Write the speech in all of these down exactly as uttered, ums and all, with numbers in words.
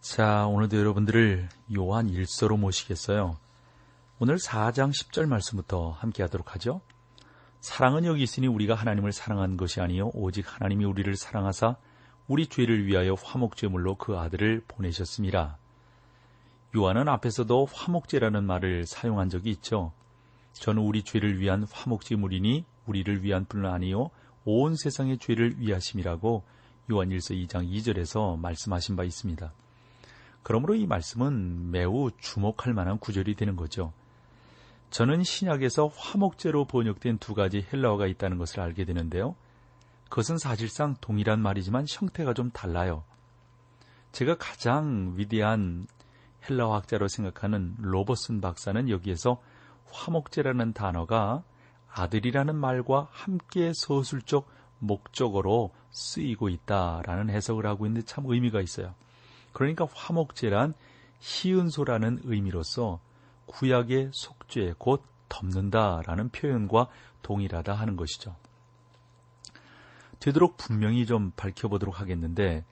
자 오늘도 여러분들을 요한 일서로 모시겠어요. 오늘 사 장 십 절 말씀부터 함께 하도록 하죠. 사랑은 여기 있으니 우리가 하나님을 사랑한 것이 아니요 오직 하나님이 우리를 사랑하사 우리 죄를 위하여 화목제물로 그 아들을 보내셨습니다. 요한은 앞에서도 화목제라는 말을 사용한 적이 있죠. 저는 우리 죄를 위한 화목제물이니 우리를 위한 뿐 아니요 온 세상의 죄를 위하심이라고 요한 일서 이 장 이 절에서 말씀하신 바 있습니다. 그러므로 이 말씀은 매우 주목할 만한 구절이 되는 거죠. 저는 신약에서 화목제로 번역된 두 가지 헬라어가 있다는 것을 알게 되는데요. 그것은 사실상 동일한 말이지만 형태가 좀 달라요. 제가 가장 위대한 헬라어학자로 생각하는 로버슨 박사는 여기에서 화목제라는 단어가 아들이라는 말과 함께 서술적 목적어로 쓰이고 있다라는 해석을 하고 있는데 참 의미가 있어요. 그러니까 화목제란 희은소라는 의미로서 구약의 속죄, 곧 덮는다라는 표현과 동일하다 하는 것이죠. 되도록 분명히 좀 밝혀보도록 하겠는데,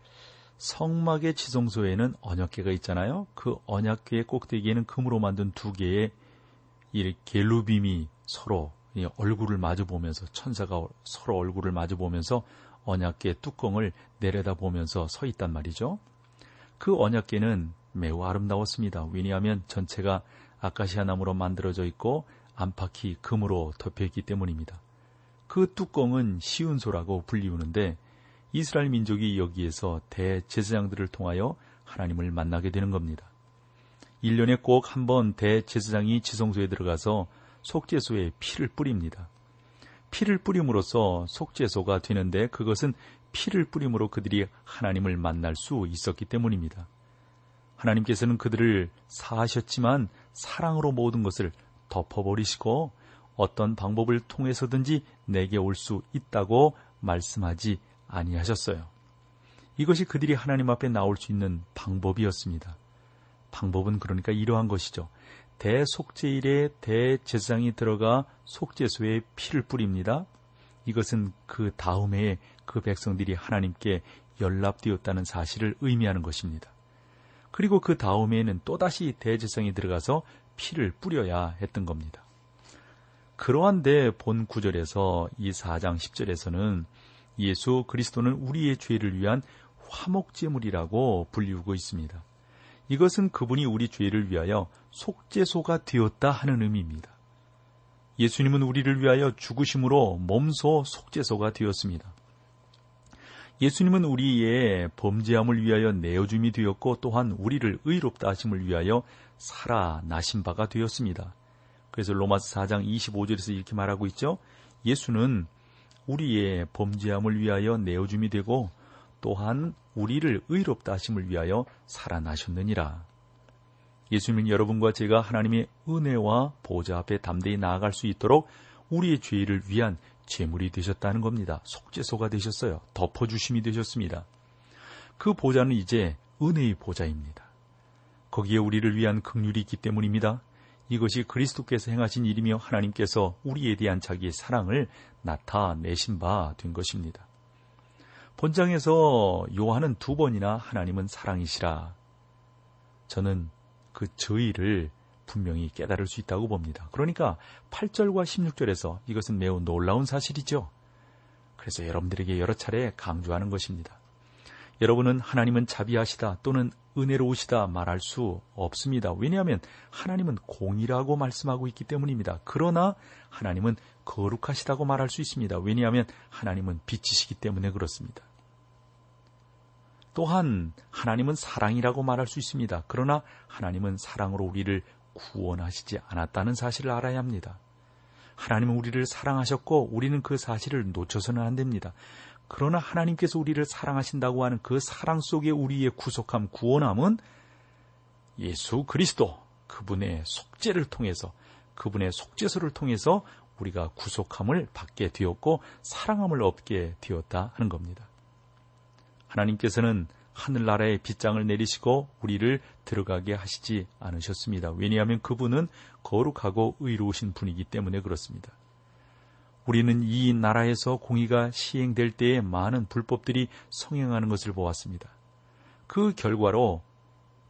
성막의 지성소에는 언약궤가 있잖아요. 그 언약궤의 꼭대기에는 금으로 만든 두 개의 이 게루빔이 서로 얼굴을 마주보면서, 천사가 서로 얼굴을 마주보면서 언약궤 뚜껑을 내려다보면서 서 있단 말이죠. 그 언약궤는 매우 아름다웠습니다. 왜냐하면 전체가 아카시아 나무로 만들어져 있고 안팎이 금으로 덮여있기 때문입니다. 그 뚜껑은 시은소라고 불리우는데, 이스라엘 민족이 여기에서 대제사장들을 통하여 하나님을 만나게 되는 겁니다. 일 년에 꼭 한 번 대제사장이 지성소에 들어가서 속죄소에 피를 뿌립니다. 피를 뿌림으로써 속죄소가 되는데, 그것은 피를 뿌림으로 그들이 하나님을 만날 수 있었기 때문입니다. 하나님께서는 그들을 사하셨지만 사랑으로 모든 것을 덮어버리시고 어떤 방법을 통해서든지 내게 올 수 있다고 말씀하지 아니하셨어요. 이것이 그들이 하나님 앞에 나올 수 있는 방법이었습니다. 방법은 그러니까 이러한 것이죠. 대속죄일에 대제사장이 들어가 속죄소에 피를 뿌립니다. 이것은 그 다음 해에 그 백성들이 하나님께 연락되었다는 사실을 의미하는 것입니다. 그리고 그 다음 해에는 또다시 대제사장이 들어가서 피를 뿌려야 했던 겁니다. 그러한데 본 구 절에서 이 사 장 십 절에서는 예수 그리스도는 우리의 죄를 위한 화목제물이라고 불리우고 있습니다. 이것은 그분이 우리 죄를 위하여 속죄소가 되었다 하는 의미입니다. 예수님은 우리를 위하여 죽으심으로 몸소 속죄소가 되었습니다. 예수님은 우리의 범죄함을 위하여 내어줌이 되었고, 또한 우리를 의롭다 하심을 위하여 살아나신 바가 되었습니다. 그래서 로마서 사 장 이십오 절에서 이렇게 말하고 있죠. 예수는 우리의 범죄함을 위하여 내어줌이 되고 또한 우리를 의롭다 하심을 위하여 살아나셨느니라. 예수님은 여러분과 제가 하나님의 은혜와 보좌 앞에 담대히 나아갈 수 있도록 우리의 죄를 위한 제물이 되셨다는 겁니다. 속죄소가 되셨어요. 덮어주심이 되셨습니다. 그 보좌는 이제 은혜의 보좌입니다. 거기에 우리를 위한 긍휼이 있기 때문입니다. 이것이 그리스도께서 행하신 일이며, 하나님께서 우리에 대한 자기의 사랑을 나타내신 바 된 것입니다. 본장에서 요한은 두 번이나 하나님은 사랑이시라, 저는 그 저희를 분명히 깨달을 수 있다고 봅니다. 그러니까 팔 절과 십육 절에서 이것은 매우 놀라운 사실이죠. 그래서 여러분들에게 여러 차례 강조하는 것입니다. 여러분은 하나님은 자비하시다 또는 은혜로우시다 말할 수 없습니다. 왜냐하면 하나님은 공이라고 말씀하고 있기 때문입니다. 그러나 하나님은 거룩하시다고 말할 수 있습니다. 왜냐하면 하나님은 빛이시기 때문에 그렇습니다. 또한 하나님은 사랑이라고 말할 수 있습니다. 그러나 하나님은 사랑으로 우리를 구원하시지 않았다는 사실을 알아야 합니다. 하나님은 우리를 사랑하셨고 우리는 그 사실을 놓쳐서는 안 됩니다. 그러나 하나님께서 우리를 사랑하신다고 하는 그 사랑 속에 우리의 구속함, 구원함은 예수 그리스도, 그분의 속죄를 통해서, 그분의 속죄소를 통해서 우리가 구속함을 받게 되었고 사랑함을 얻게 되었다 하는 겁니다. 하나님께서는 하늘나라의 빗장을 내리시고 우리를 들어가게 하시지 않으셨습니다. 왜냐하면 그분은 거룩하고 의로우신 분이기 때문에 그렇습니다. 우리는 이 나라에서 공의가 시행될 때에 많은 불법들이 성행하는 것을 보았습니다. 그 결과로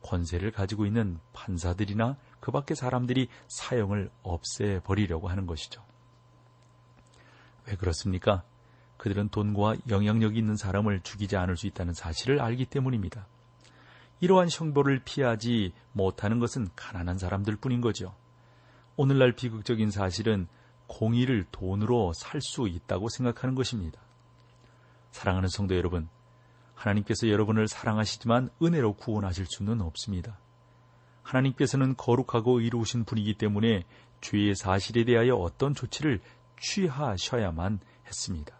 권세를 가지고 있는 판사들이나 그 밖의 사람들이 사형을 없애버리려고 하는 것이죠. 왜 그렇습니까? 그들은 돈과 영향력이 있는 사람을 죽이지 않을 수 있다는 사실을 알기 때문입니다. 이러한 형벌을 피하지 못하는 것은 가난한 사람들 뿐인 거죠. 오늘날 비극적인 사실은 공의를 돈으로 살 수 있다고 생각하는 것입니다. 사랑하는 성도 여러분, 하나님께서 여러분을 사랑하시지만 은혜로 구원하실 수는 없습니다. 하나님께서는 거룩하고 의로우신 분이기 때문에 죄의 사실에 대하여 어떤 조치를 취하셔야만 했습니다.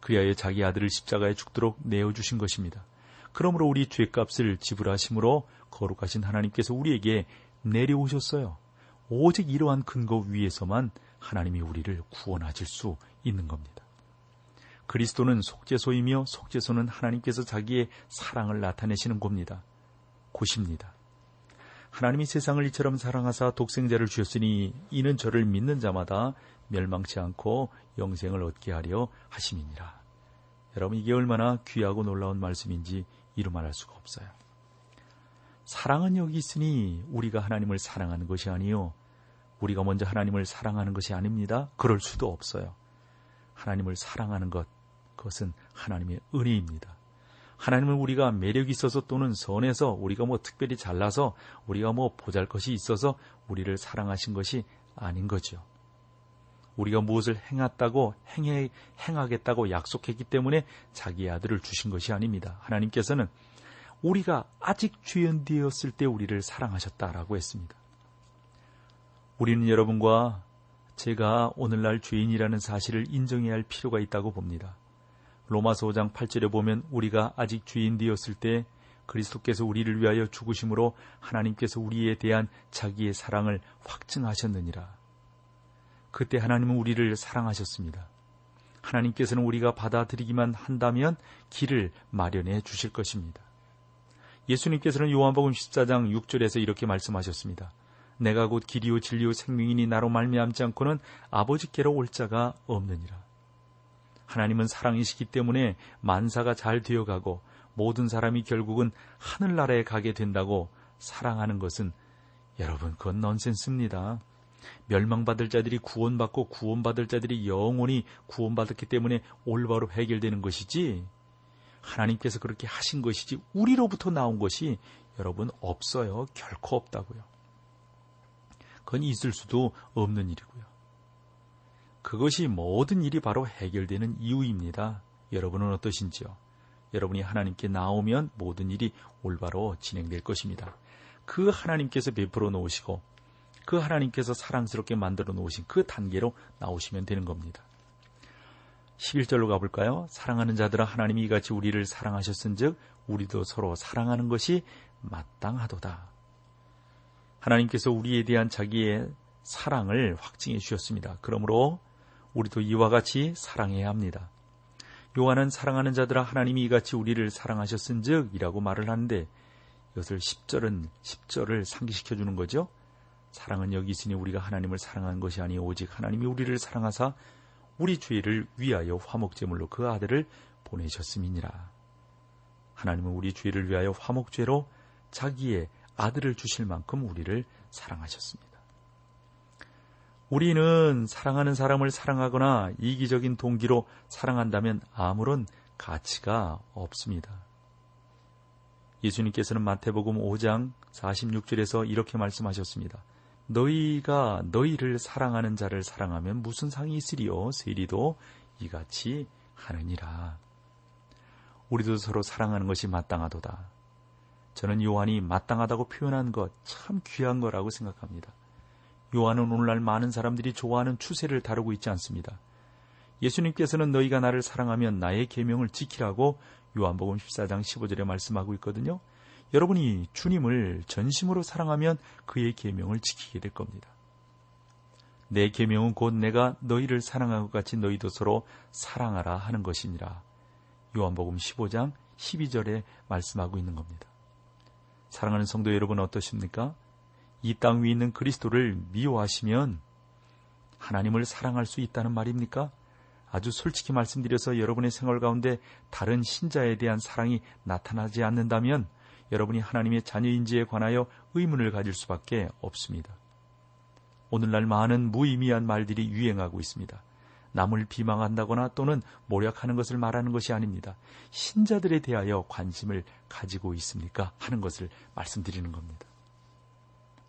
그리하여 자기 아들을 십자가에 죽도록 내어주신 것입니다. 그러므로 우리 죄값을 지불하심으로 거룩하신 하나님께서 우리에게 내려오셨어요. 오직 이러한 근거 위에서만 하나님이 우리를 구원하실 수 있는 겁니다. 그리스도는 속죄소이며 속죄소는 하나님께서 자기의 사랑을 나타내시는 겁니다. 곳입니다. 하나님이 세상을 이처럼 사랑하사 독생자를 주셨으니 이는 저를 믿는 자마다 멸망치 않고 영생을 얻게 하려 하심이니라. 여러분, 이게 얼마나 귀하고 놀라운 말씀인지 이루 말할 수가 없어요. 사랑은 여기 있으니 우리가 하나님을 사랑하는 것이 아니요, 우리가 먼저 하나님을 사랑하는 것이 아닙니다. 그럴 수도 없어요. 하나님을 사랑하는 것, 그것은 하나님의 은혜입니다. 하나님은 우리가 매력이 있어서 또는 선해서, 우리가 뭐 특별히 잘나서, 우리가 뭐 보잘것이 있어서 우리를 사랑하신 것이 아닌 거죠. 우리가 무엇을 행했다고 행해, 행하겠다고 약속했기 때문에 자기의 아들을 주신 것이 아닙니다. 하나님께서는 우리가 아직 죄인되었을 때 우리를 사랑하셨다라고 했습니다. 우리는 여러분과 제가 오늘날 죄인이라는 사실을 인정해야 할 필요가 있다고 봅니다. 로마서 오 장 팔 절에 보면 우리가 아직 죄인되었을 때 그리스도께서 우리를 위하여 죽으심으로 하나님께서 우리에 대한 자기의 사랑을 확증하셨느니라. 그때 하나님은 우리를 사랑하셨습니다. 하나님께서는 우리가 받아들이기만 한다면 길을 마련해 주실 것입니다. 예수님께서는 요한복음 십사 장 육 절에서 이렇게 말씀하셨습니다. 내가 곧 길이요 진리요 생명이니 나로 말미암지 않고는 아버지께로 올 자가 없느니라. 하나님은 사랑이시기 때문에 만사가 잘 되어가고 모든 사람이 결국은 하늘나라에 가게 된다고 사랑하는 것은, 여러분, 그건 넌센스입니다. 멸망받을 자들이 구원받고 구원받을 자들이 영원히 구원받았기 때문에 올바로 해결되는 것이지, 하나님께서 그렇게 하신 것이지 우리로부터 나온 것이, 여러분, 없어요. 결코 없다고요. 그건 있을 수도 없는 일이고요. 그것이 모든 일이 바로 해결되는 이유입니다. 여러분은 어떠신지요? 여러분이 하나님께 나오면 모든 일이 올바로 진행될 것입니다. 그 하나님께서 베풀어 놓으시고 그 하나님께서 사랑스럽게 만들어 놓으신 그 단계로 나오시면 되는 겁니다. 십일 절로 가볼까요? 사랑하는 자들아, 하나님이 이같이 우리를 사랑하셨은즉 우리도 서로 사랑하는 것이 마땅하도다. 하나님께서 우리에 대한 자기의 사랑을 확증해 주셨습니다. 그러므로 우리도 이와 같이 사랑해야 합니다. 요한은 사랑하는 자들아, 하나님이 이같이 우리를 사랑하셨은즉 이라고 말을 하는데, 이것을 십 절은 십 절을 상기시켜 주는 거죠. 사랑은 여기 있으니 우리가 하나님을 사랑한 것이 아니 오직 하나님이 우리를 사랑하사 우리 죄를 위하여 화목제물로 그 아들을 보내셨음이니라. 하나님은 우리 죄를 위하여 화목죄로 자기의 아들을 주실 만큼 우리를 사랑하셨습니다. 우리는 사랑하는 사람을 사랑하거나 이기적인 동기로 사랑한다면 아무런 가치가 없습니다. 예수님께서는 마태복음 오 장 사십육 절에서 이렇게 말씀하셨습니다. 너희가 너희를 사랑하는 자를 사랑하면 무슨 상이 있으리요? 세리도 이같이 하느니라. 우리도 서로 사랑하는 것이 마땅하도다. 저는 요한이 마땅하다고 표현한 것 참 귀한 거라고 생각합니다. 요한은 오늘날 많은 사람들이 좋아하는 추세를 다루고 있지 않습니다. 예수님께서는 너희가 나를 사랑하면 나의 계명을 지키라고 요한복음 십사 장 십오 절에 말씀하고 있거든요. 여러분이 주님을 전심으로 사랑하면 그의 계명을 지키게 될 겁니다. 내 계명은 곧 내가 너희를 사랑한 것 같이 너희도 서로 사랑하라 하는 것이니라. 요한복음 십오 장 십이 절에 말씀하고 있는 겁니다. 사랑하는 성도 여러분, 어떠십니까? 이 땅 위에 있는 그리스도를 미워하시면 하나님을 사랑할 수 있다는 말입니까? 아주 솔직히 말씀드려서 여러분의 생활 가운데 다른 신자에 대한 사랑이 나타나지 않는다면 여러분이 하나님의 자녀인지에 관하여 의문을 가질 수밖에 없습니다. 오늘날 많은 무의미한 말들이 유행하고 있습니다. 남을 비방한다거나 또는 모략하는 것을 말하는 것이 아닙니다. 신자들에 대하여 관심을 가지고 있습니까? 하는 것을 말씀드리는 겁니다.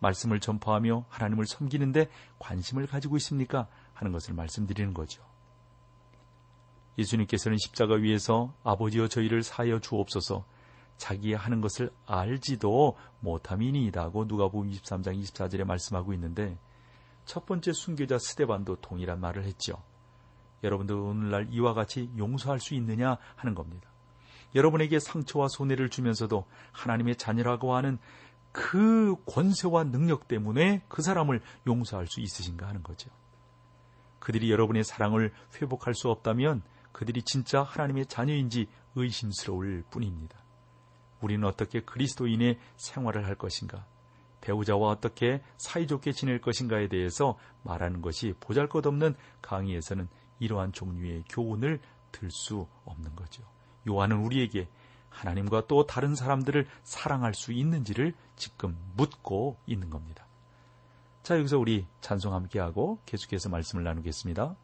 말씀을 전파하며 하나님을 섬기는데 관심을 가지고 있습니까? 하는 것을 말씀드리는 거죠. 예수님께서는 십자가 위에서 아버지여 저희를 사하여 주옵소서 자기의 하는 것을 알지도 못함이니이다고 누가복음 이십삼 장 이십사 절에 말씀하고 있는데, 첫 번째 순교자 스데반도 동일한 말을 했죠. 여러분도 오늘날 이와 같이 용서할 수 있느냐 하는 겁니다. 여러분에게 상처와 손해를 주면서도 하나님의 자녀라고 하는 그 권세와 능력 때문에 그 사람을 용서할 수 있으신가 하는 거죠. 그들이 여러분의 사랑을 회복할 수 없다면 그들이 진짜 하나님의 자녀인지 의심스러울 뿐입니다. 우리는 어떻게 그리스도인의 생활을 할 것인가, 배우자와 어떻게 사이좋게 지낼 것인가에 대해서 말하는 것이 보잘것없는 강의에서는 이러한 종류의 교훈을 들 수 없는 거죠. 요한은 우리에게 하나님과 또 다른 사람들을 사랑할 수 있는지를 지금 묻고 있는 겁니다. 자, 여기서 우리 찬송 함께하고 계속해서 말씀을 나누겠습니다.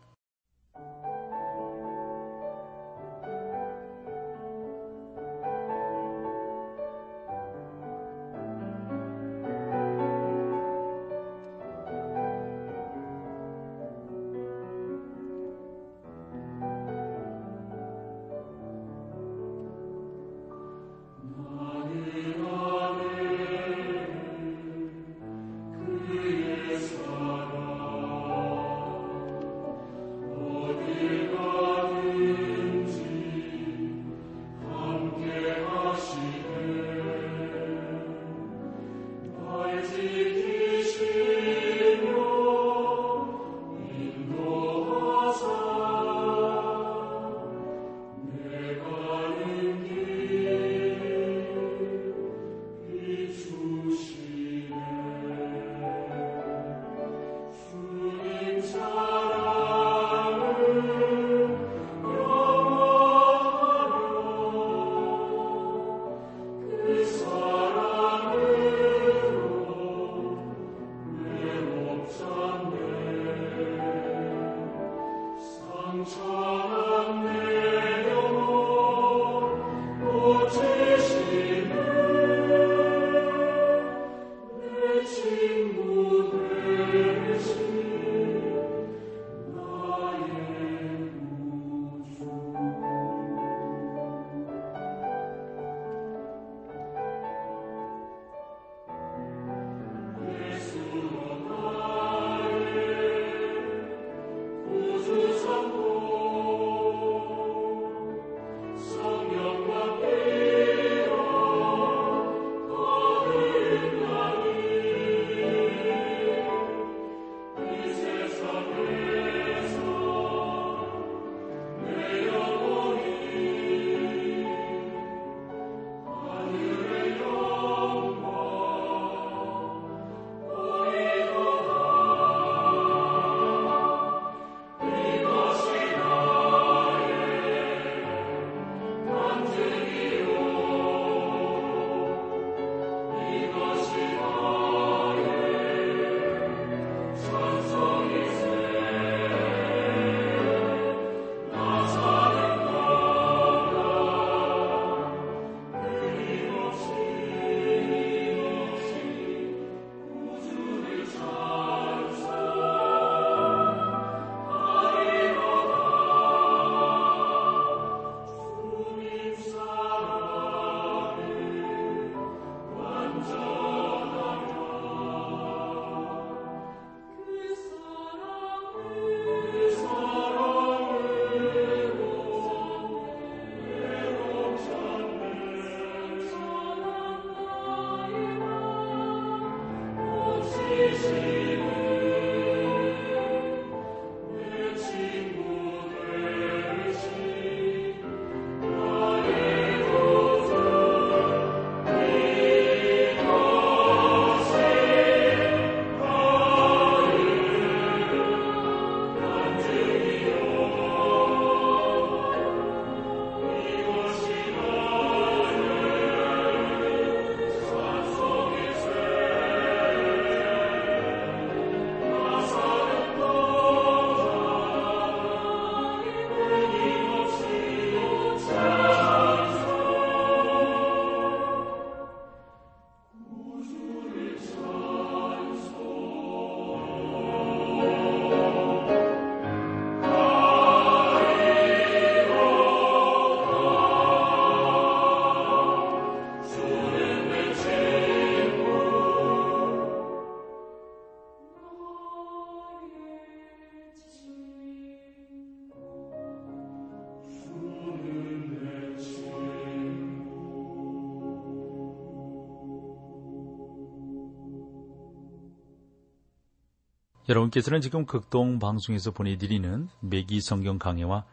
여러분께서는 지금 극동방송에서 보내드리는 매기 성경 강해와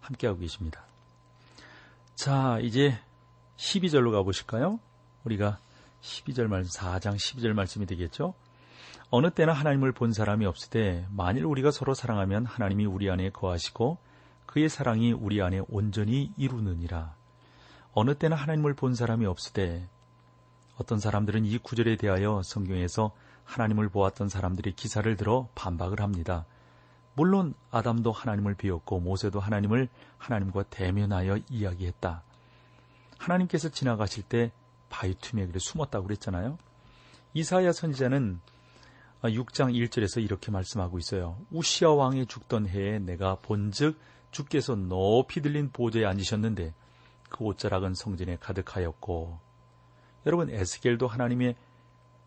함께하고 계십니다. 자, 이제 십이 절로 가보실까요? 우리가 십이 절 말씀, 사 장 십이 절 말씀이 되겠죠? 어느 때나 하나님을 본 사람이 없을 때 만일 우리가 서로 사랑하면 하나님이 우리 안에 거하시고 그의 사랑이 우리 안에 온전히 이루느니라. 어느 때나 하나님을 본 사람이 없을 때, 어떤 사람들은 이 구절에 대하여 성경에서 하나님을 보았던 사람들의 기사를 들어 반박을 합니다. 물론 아담도 하나님을 비웠고 모세도 하나님을 하나님과 대면하여 이야기했다. 하나님께서 지나가실 때 바위 틈에 그래 숨었다고 그랬잖아요. 이사야 선지자는 육 장 일 절에서 이렇게 말씀하고 있어요. 우시아 왕이 죽던 해에 내가 본즉 주께서 높이 들린 보좌에 앉으셨는데 그 옷자락은 성전에 가득하였고. 여러분, 에스겔도 하나님의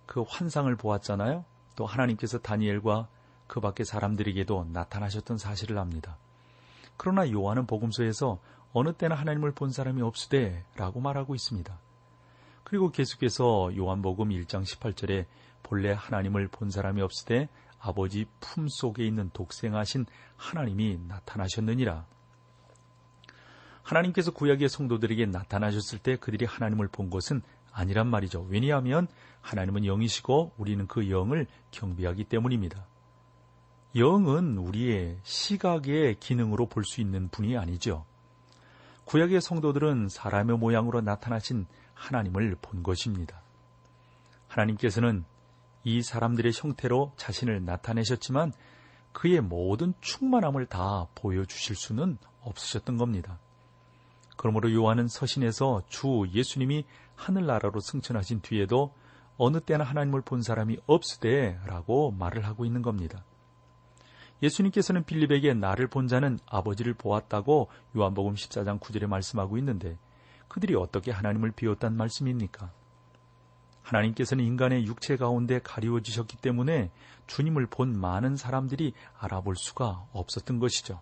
그 환상을 보았잖아요. 또 하나님께서 다니엘과 그 밖의 사람들에게도 나타나셨던 사실을 압니다. 그러나 요한은 복음서에서 어느 때나 하나님을 본 사람이 없으되 라고 말하고 있습니다. 그리고 계속해서 요한복음 일 장 십팔 절에 본래 하나님을 본 사람이 없으되 아버지 품속에 있는 독생하신 하나님이 나타나셨느니라. 하나님께서 구약의 성도들에게 나타나셨을 때 그들이 하나님을 본 것은 아니란 말이죠. 왜냐하면 하나님은 영이시고 우리는 그 영을 경배하기 때문입니다. 영은 우리의 시각의 기능으로 볼 수 있는 분이 아니죠. 구약의 성도들은 사람의 모양으로 나타나신 하나님을 본 것입니다. 하나님께서는 이 사람들의 형태로 자신을 나타내셨지만 그의 모든 충만함을 다 보여주실 수는 없으셨던 겁니다. 그러므로 요한은 서신에서 주 예수님이 하늘나라로 승천하신 뒤에도 어느 때나 하나님을 본 사람이 없으되 라고 말을 하고 있는 겁니다. 예수님께서는 빌립에게 나를 본 자는 아버지를 보았다고 요한복음 십사 장 구 절에 말씀하고 있는데 그들이 어떻게 하나님을 비웠단 말씀입니까? 하나님께서는 인간의 육체 가운데 가리워지셨기 때문에 주님을 본 많은 사람들이 알아볼 수가 없었던 것이죠.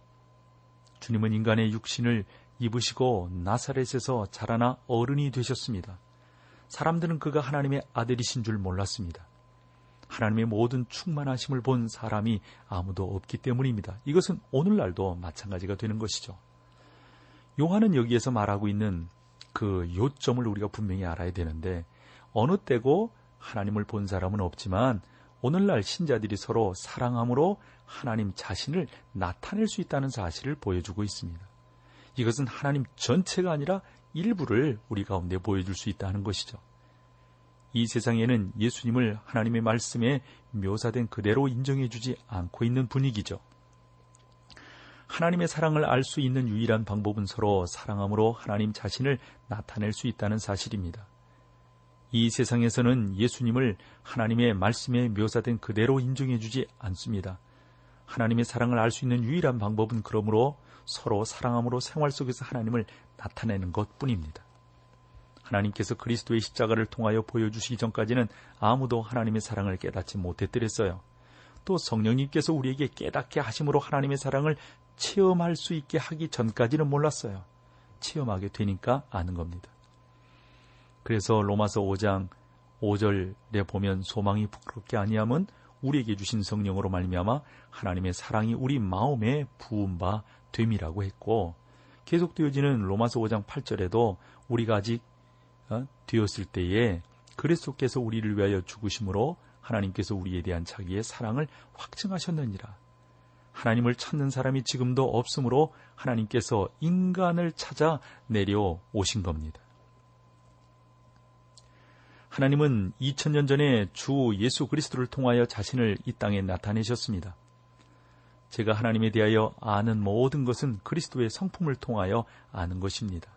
주님은 인간의 육신을 입으시고 나사렛에서 자라나 어른이 되셨습니다. 사람들은 그가 하나님의 아들이신 줄 몰랐습니다. 하나님의 모든 충만하심을 본 사람이 아무도 없기 때문입니다. 이것은 오늘날도 마찬가지가 되는 것이죠. 요한은 여기에서 말하고 있는 그 요점을 우리가 분명히 알아야 되는데, 어느 때고 하나님을 본 사람은 없지만 오늘날 신자들이 서로 사랑함으로 하나님 자신을 나타낼 수 있다는 사실을 보여주고 있습니다. 이것은 하나님 전체가 아니라 일부를 우리 가운데 보여줄 수 있다는 것이죠. 이 세상에는 예수님을 하나님의 말씀에 묘사된 그대로 인정해주지 않고 있는 분위기죠. 하나님의 사랑을 알 수 있는 유일한 방법은 서로 사랑함으로 하나님 자신을 나타낼 수 있다는 사실입니다. 이 세상에서는 예수님을 하나님의 말씀에 묘사된 그대로 인정해주지 않습니다. 하나님의 사랑을 알 수 있는 유일한 방법은 그러므로 서로 사랑함으로 생활 속에서 하나님을 나타내는 것뿐입니다. 하나님께서 그리스도의 십자가를 통하여 보여주시기 전까지는 아무도 하나님의 사랑을 깨닫지 못했더랬어요. 또 성령님께서 우리에게 깨닫게 하심으로 하나님의 사랑을 체험할 수 있게 하기 전까지는 몰랐어요. 체험하게 되니까 아는 겁니다. 그래서 로마서 오 장 오 절에 보면 소망이 부끄럽게 아니함은 우리에게 주신 성령으로 말미암아 하나님의 사랑이 우리 마음에 부은 바 됨이라고 했고, 계속되어지는 로마서 오 장 팔 절에도 우리가 아직 어? 되었을 때에 그리스도께서 우리를 위하여 죽으심으로 하나님께서 우리에 대한 자기의 사랑을 확증하셨느니라. 하나님을 찾는 사람이 지금도 없으므로 하나님께서 인간을 찾아 내려오신 겁니다. 하나님은 이천 년 전에 주 예수 그리스도를 통하여 자신을 이 땅에 나타내셨습니다. 제가 하나님에 대하여 아는 모든 것은 그리스도의 성품을 통하여 아는 것입니다.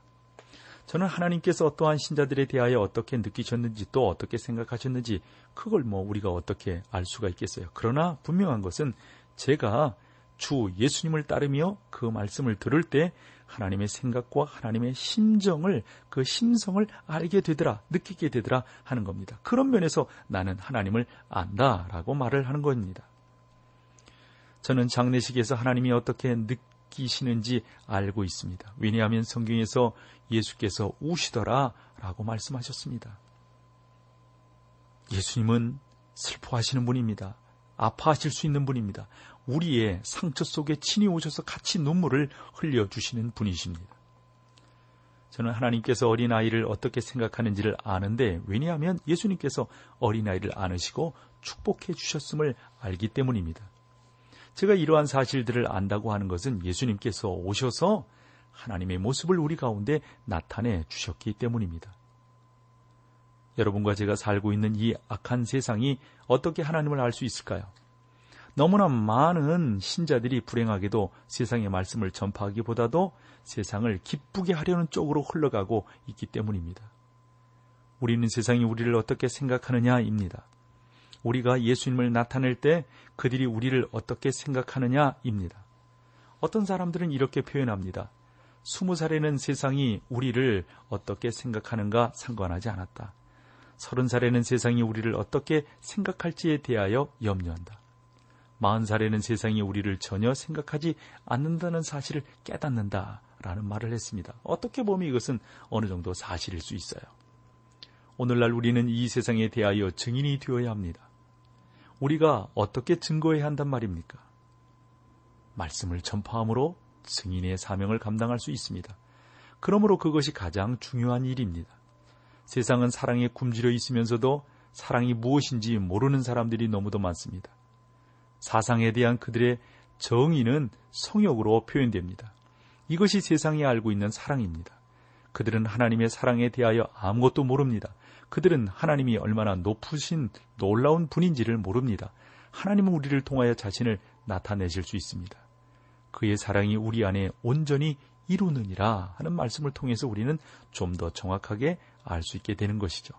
저는 하나님께서 어떠한 신자들에 대하여 어떻게 느끼셨는지 또 어떻게 생각하셨는지 그걸 뭐 우리가 어떻게 알 수가 있겠어요. 그러나 분명한 것은 제가 주 예수님을 따르며 그 말씀을 들을 때 하나님의 생각과 하나님의 심정을, 그 심성을 알게 되더라, 느끼게 되더라 하는 겁니다. 그런 면에서 나는 하나님을 안다라고 말을 하는 겁니다. 저는 장례식에서 하나님이 어떻게 느끼시는지 알고 있습니다. 왜냐하면 성경에서 예수께서 우시더라 라고 말씀하셨습니다. 예수님은 슬퍼하시는 분입니다. 아파하실 수 있는 분입니다. 우리의 상처 속에 친히 오셔서 같이 눈물을 흘려주시는 분이십니다. 저는 하나님께서 어린아이를 어떻게 생각하는지를 아는데, 왜냐하면 예수님께서 어린아이를 안으시고 축복해 주셨음을 알기 때문입니다. 제가 이러한 사실들을 안다고 하는 것은 예수님께서 오셔서 하나님의 모습을 우리 가운데 나타내 주셨기 때문입니다. 여러분과 제가 살고 있는 이 악한 세상이 어떻게 하나님을 알 수 있을까요? 너무나 많은 신자들이 불행하게도 세상의 말씀을 전파하기보다도 세상을 기쁘게 하려는 쪽으로 흘러가고 있기 때문입니다. 우리는 세상이 우리를 어떻게 생각하느냐입니다. 우리가 예수님을 나타낼 때 그들이 우리를 어떻게 생각하느냐입니다. 어떤 사람들은 이렇게 표현합니다. 스무 살에는 세상이 우리를 어떻게 생각하는가 상관하지 않았다. 서른 살에는 세상이 우리를 어떻게 생각할지에 대하여 염려한다. 마흔 살에는 세상이 우리를 전혀 생각하지 않는다는 사실을 깨닫는다 라는 말을 했습니다. 어떻게 보면 이것은 어느 정도 사실일 수 있어요. 오늘날 우리는 이 세상에 대하여 증인이 되어야 합니다. 우리가 어떻게 증거해야 한단 말입니까? 말씀을 전파함으로 증인의 사명을 감당할 수 있습니다. 그러므로 그것이 가장 중요한 일입니다. 세상은 사랑에 굶주려 있으면서도 사랑이 무엇인지 모르는 사람들이 너무도 많습니다. 사상에 대한 그들의 정의는 성욕으로 표현됩니다. 이것이 세상이 알고 있는 사랑입니다. 그들은 하나님의 사랑에 대하여 아무것도 모릅니다. 그들은 하나님이 얼마나 높으신 놀라운 분인지를 모릅니다. 하나님은 우리를 통하여 자신을 나타내실 수 있습니다. 그의 사랑이 우리 안에 온전히 이루느니라 하는 말씀을 통해서 우리는 좀 더 정확하게 알 수 있게 되는 것이죠.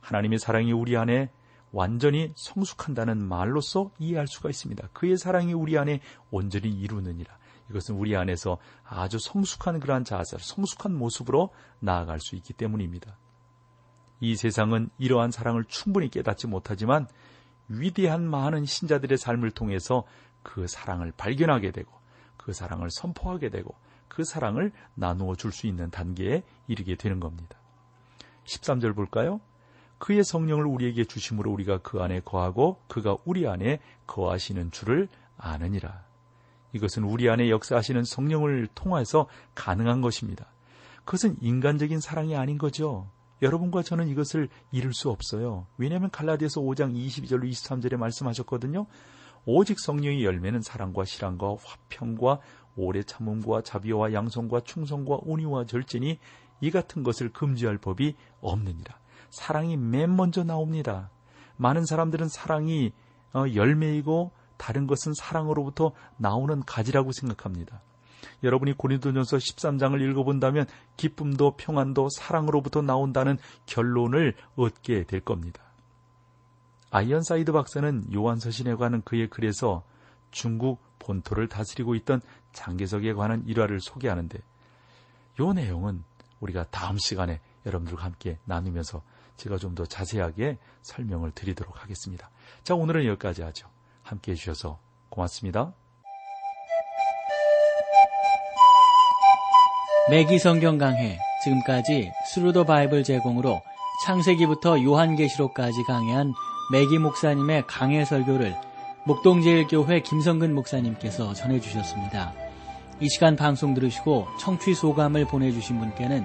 하나님의 사랑이 우리 안에 완전히 성숙한다는 말로써 이해할 수가 있습니다. 그의 사랑이 우리 안에 온전히 이루느니라. 이것은 우리 안에서 아주 성숙한 그러한 자세, 성숙한 모습으로 나아갈 수 있기 때문입니다. 이 세상은 이러한 사랑을 충분히 깨닫지 못하지만 위대한 많은 신자들의 삶을 통해서 그 사랑을 발견하게 되고 그 사랑을 선포하게 되고 그 사랑을 나누어 줄 수 있는 단계에 이르게 되는 겁니다. 십삼 절 볼까요? 그의 성령을 우리에게 주심으로 우리가 그 안에 거하고 그가 우리 안에 거하시는 줄을 아느니라. 이것은 우리 안에 역사하시는 성령을 통해서 가능한 것입니다. 그것은 인간적인 사랑이 아닌 거죠. 여러분과 저는 이것을 잃을 수 없어요. 왜냐하면 갈라디아서 오 장 이십이 절로 이십삼 절에 말씀하셨거든요. 오직 성령의 열매는 사랑과 실랑과 화평과 오래 참음과 자비와 양성과 충성과 온유와 절제니 이 같은 것을 금지할 법이 없느니라. 사랑이 맨 먼저 나옵니다. 많은 사람들은 사랑이 열매이고 다른 것은 사랑으로부터 나오는 가지라고 생각합니다. 여러분이 고린도전서 십삼 장을 읽어본다면 기쁨도 평안도 사랑으로부터 나온다는 결론을 얻게 될 겁니다. 아이언사이드 박사는 요한서신에 관한 그의 글에서 중국 본토를 다스리고 있던 장개석에 관한 일화를 소개하는데, 이 내용은 우리가 다음 시간에 여러분들과 함께 나누면서 제가 좀 더 자세하게 설명을 드리도록 하겠습니다. 자, 오늘은 여기까지 하죠. 함께 해주셔서 고맙습니다. 매기 성경강해, 지금까지 스루더 바이블 제공으로 창세기부터 요한계시록까지 강해한 매기 목사님의 강해 설교를 목동제일교회 김성근 목사님께서 전해주셨습니다. 이 시간 방송 들으시고 청취 소감을 보내주신 분께는